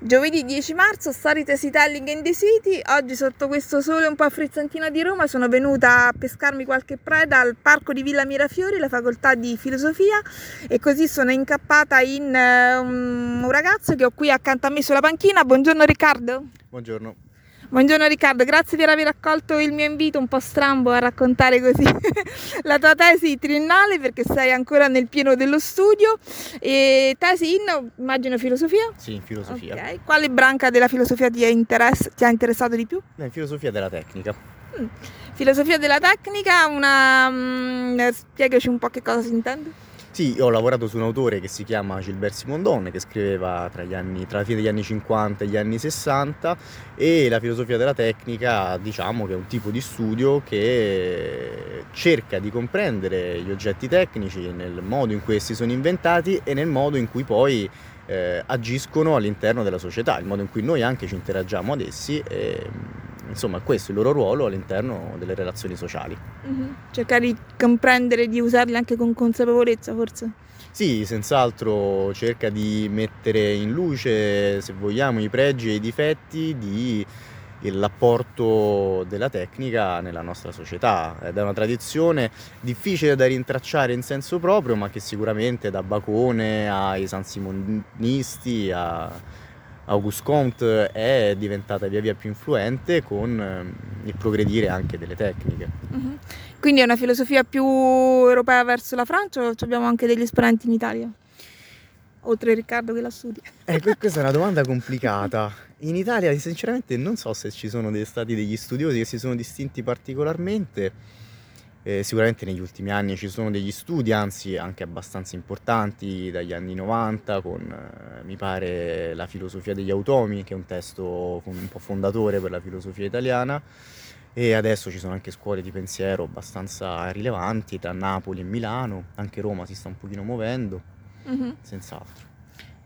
Giovedì 10 marzo, Storie Italian in the City. Oggi sotto questo sole un po' frizzantino di Roma sono venuta a pescarmi qualche preda al parco di Villa Mirafiori, la facoltà di filosofia, e così sono incappata in un ragazzo che ho qui accanto a me sulla panchina. Buongiorno Riccardo. Buongiorno. Buongiorno Riccardo, grazie per aver accolto il mio invito un po' strambo a raccontare così la tua tesi triennale, perché sei ancora nel pieno dello studio. E tesi in, immagino, filosofia? Sì, in filosofia. Okay. Quale branca della filosofia ti ha interessato di più? In filosofia della tecnica. Filosofia della tecnica, spiegaci un po' che cosa si intende. Sì, ho lavorato su un autore che si chiama Gilbert Simondon, che scriveva tra la fine degli anni 50 e gli anni 60, e la filosofia della tecnica, diciamo che è un tipo di studio che cerca di comprendere gli oggetti tecnici nel modo in cui essi sono inventati e nel modo in cui poi agiscono all'interno della società, il modo in cui noi anche ci interagiamo ad essi e, insomma, questo è il loro ruolo all'interno delle relazioni sociali. Mm-hmm. Cercare di comprendere, di usarli anche con consapevolezza, forse? Sì, senz'altro cerca di mettere in luce, se vogliamo, i pregi e i difetti di l'apporto della tecnica nella nostra società. È una tradizione difficile da rintracciare in senso proprio, ma che sicuramente da Bacone ai Sansimonisti a Auguste Comte è diventata via via più influente con il progredire anche delle tecniche. Mm-hmm. Quindi è una filosofia più europea verso la Francia, o abbiamo anche degli esperti in Italia? Oltre Riccardo che la studia. Questa è una domanda complicata. In Italia sinceramente non so se ci sono stati degli studiosi che si sono distinti particolarmente. Sicuramente negli ultimi anni ci sono degli studi, anzi anche abbastanza importanti, dagli anni 90 con mi pare La filosofia degli automi, che è un testo un po' fondatore per la filosofia italiana, e adesso ci sono anche scuole di pensiero abbastanza rilevanti tra Napoli e Milano, anche Roma si sta un pochino muovendo. Mm-hmm. Senz'altro.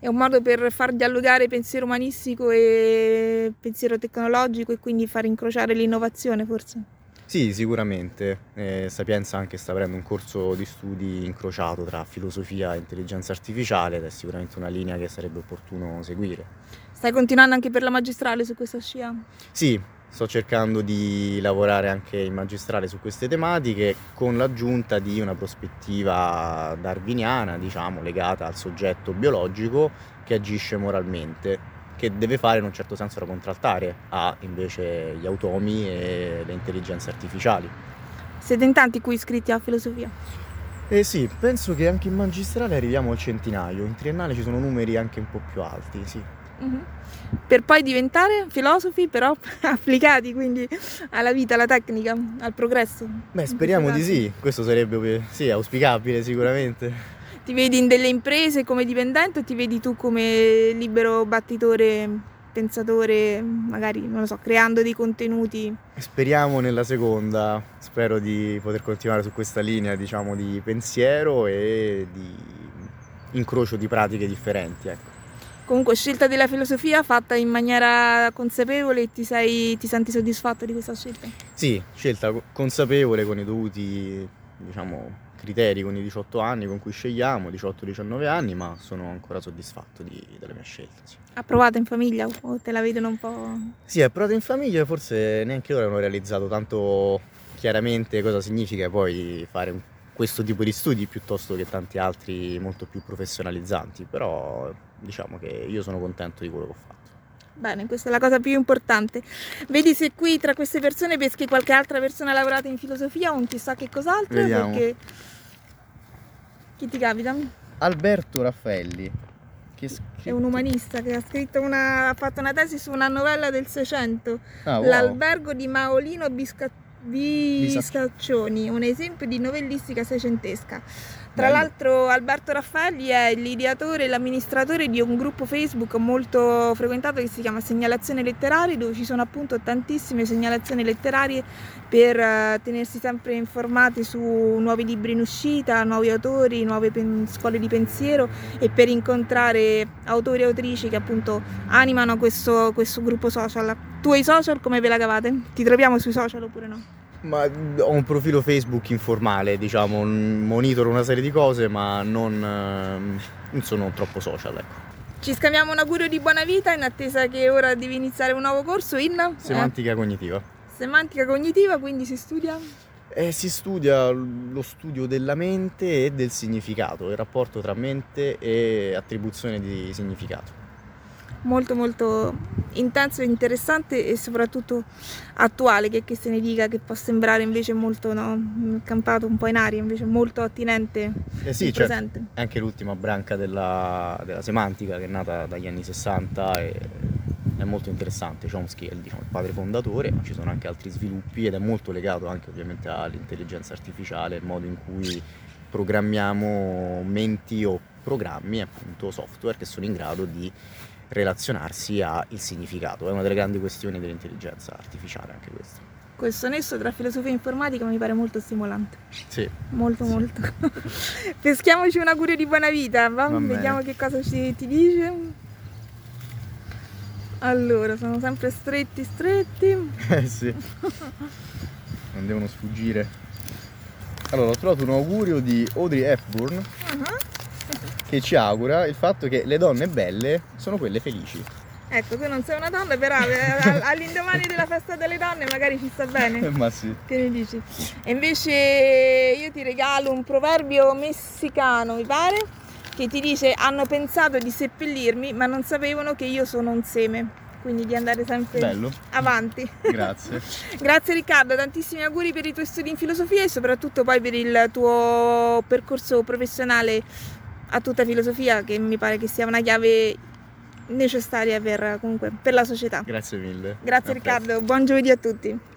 È un modo per far dialogare pensiero umanistico e pensiero tecnologico e quindi far incrociare l'innovazione, forse? Sì, sicuramente. Sapienza anche sta aprendo un corso di studi incrociato tra filosofia e intelligenza artificiale, ed è sicuramente una linea che sarebbe opportuno seguire. Stai continuando anche per la magistrale su questa scia? Sì, sto cercando di lavorare anche in magistrale su queste tematiche, con l'aggiunta di una prospettiva darwiniana, diciamo, legata al soggetto biologico che agisce moralmente, che deve fare in un certo senso da contraltare a invece gli automi e le intelligenze artificiali. Siete in tanti qui iscritti a filosofia? Sì, penso che anche in magistrale arriviamo al centinaio, in triennale ci sono numeri anche un po' più alti, sì. Mm-hmm. Per poi diventare filosofi però applicati quindi alla vita, alla tecnica, al progresso. Beh, speriamo di sì, questo sarebbe sì, auspicabile sicuramente. Ti vedi in delle imprese come dipendente o ti vedi tu come libero battitore, pensatore, magari, non lo so, creando dei contenuti? Speriamo nella seconda, spero di poter continuare su questa linea, diciamo, di pensiero e di incrocio di pratiche differenti, ecco. Comunque scelta della filosofia fatta in maniera consapevole, ti senti soddisfatto di questa scelta? Sì, scelta consapevole con i dovuti, diciamo, criteri, con i 18 anni con cui scegliamo, 18-19 anni, ma sono ancora soddisfatto della mia scelta. Sì. Approvata in famiglia o te la vedono un po'? Sì, approvata in famiglia, forse neanche loro hanno realizzato tanto chiaramente cosa significa poi fare questo tipo di studi piuttosto che tanti altri molto più professionalizzanti, però diciamo che io sono contento di quello che ho fatto. Bene, questa è la cosa più importante. Vedi se qui tra queste persone peschi qualche altra persona lavorata in filosofia o non ti sa che cos'altro. Vediamo. Perché chi ti capita? Alberto Raffaelli, che è un umanista che ha fatto una tesi su una novella del 600, wow. L'albergo di Maolino Biscaccioni, un esempio di novellistica seicentesca. Tra l'altro Alberto Raffaelli è l'ideatore e l'amministratore di un gruppo Facebook molto frequentato che si chiama Segnalazioni Letterarie, dove ci sono appunto tantissime segnalazioni letterarie per tenersi sempre informati su nuovi libri in uscita, nuovi autori, nuove scuole di pensiero, e per incontrare autori e autrici che appunto animano questo gruppo social. Tu i social come ve la cavate? Ti troviamo sui social oppure no? Ma ho un profilo Facebook informale, diciamo, monitoro una serie di cose, ma non sono troppo social, ecco. Ci scambiamo un augurio di buona vita in attesa che ora devi iniziare un nuovo corso in... Semantica cognitiva. Semantica cognitiva, quindi si studia? Si studia lo studio della mente e del significato, il rapporto tra mente e attribuzione di significato. Molto molto intenso, interessante e soprattutto attuale, che se ne dica, che può sembrare invece molto, no, campato un po' in aria, invece molto attinente. Sì, cioè, presente. È anche l'ultima branca della semantica, che è nata dagli anni 60 e è molto interessante. Chomsky è, diciamo, il padre fondatore, ma ci sono anche altri sviluppi ed è molto legato anche ovviamente all'intelligenza artificiale, il modo in cui programmiamo menti o programmi, appunto software, che sono in grado di relazionarsi al significato. È una delle grandi questioni dell'intelligenza artificiale anche questa. Questo nesso tra filosofia e informatica mi pare molto stimolante. Sì. Molto, sì. Molto. Peschiamoci un augurio di buona vita, va? Vediamo che cosa ti dice. Allora, sono sempre stretti. Sì. Non devono sfuggire. Allora, ho trovato un augurio di Audrey Hepburn. Uh-huh. Che ci augura il fatto che le donne belle sono quelle felici. Ecco, tu non sei una donna, però all'indomani della festa delle donne magari ci sta bene. Ma sì. Che ne dici? E invece io ti regalo un proverbio messicano, mi pare, che ti dice: hanno pensato di seppellirmi, ma non sapevano che io sono un seme. Quindi di andare sempre avanti. Grazie. Grazie Riccardo, tantissimi auguri per i tuoi studi in filosofia e soprattutto poi per il tuo percorso professionale a tutta filosofia, che mi pare che sia una chiave necessaria per, comunque, per la società. Grazie mille. Grazie Riccardo, buon giovedì a tutti.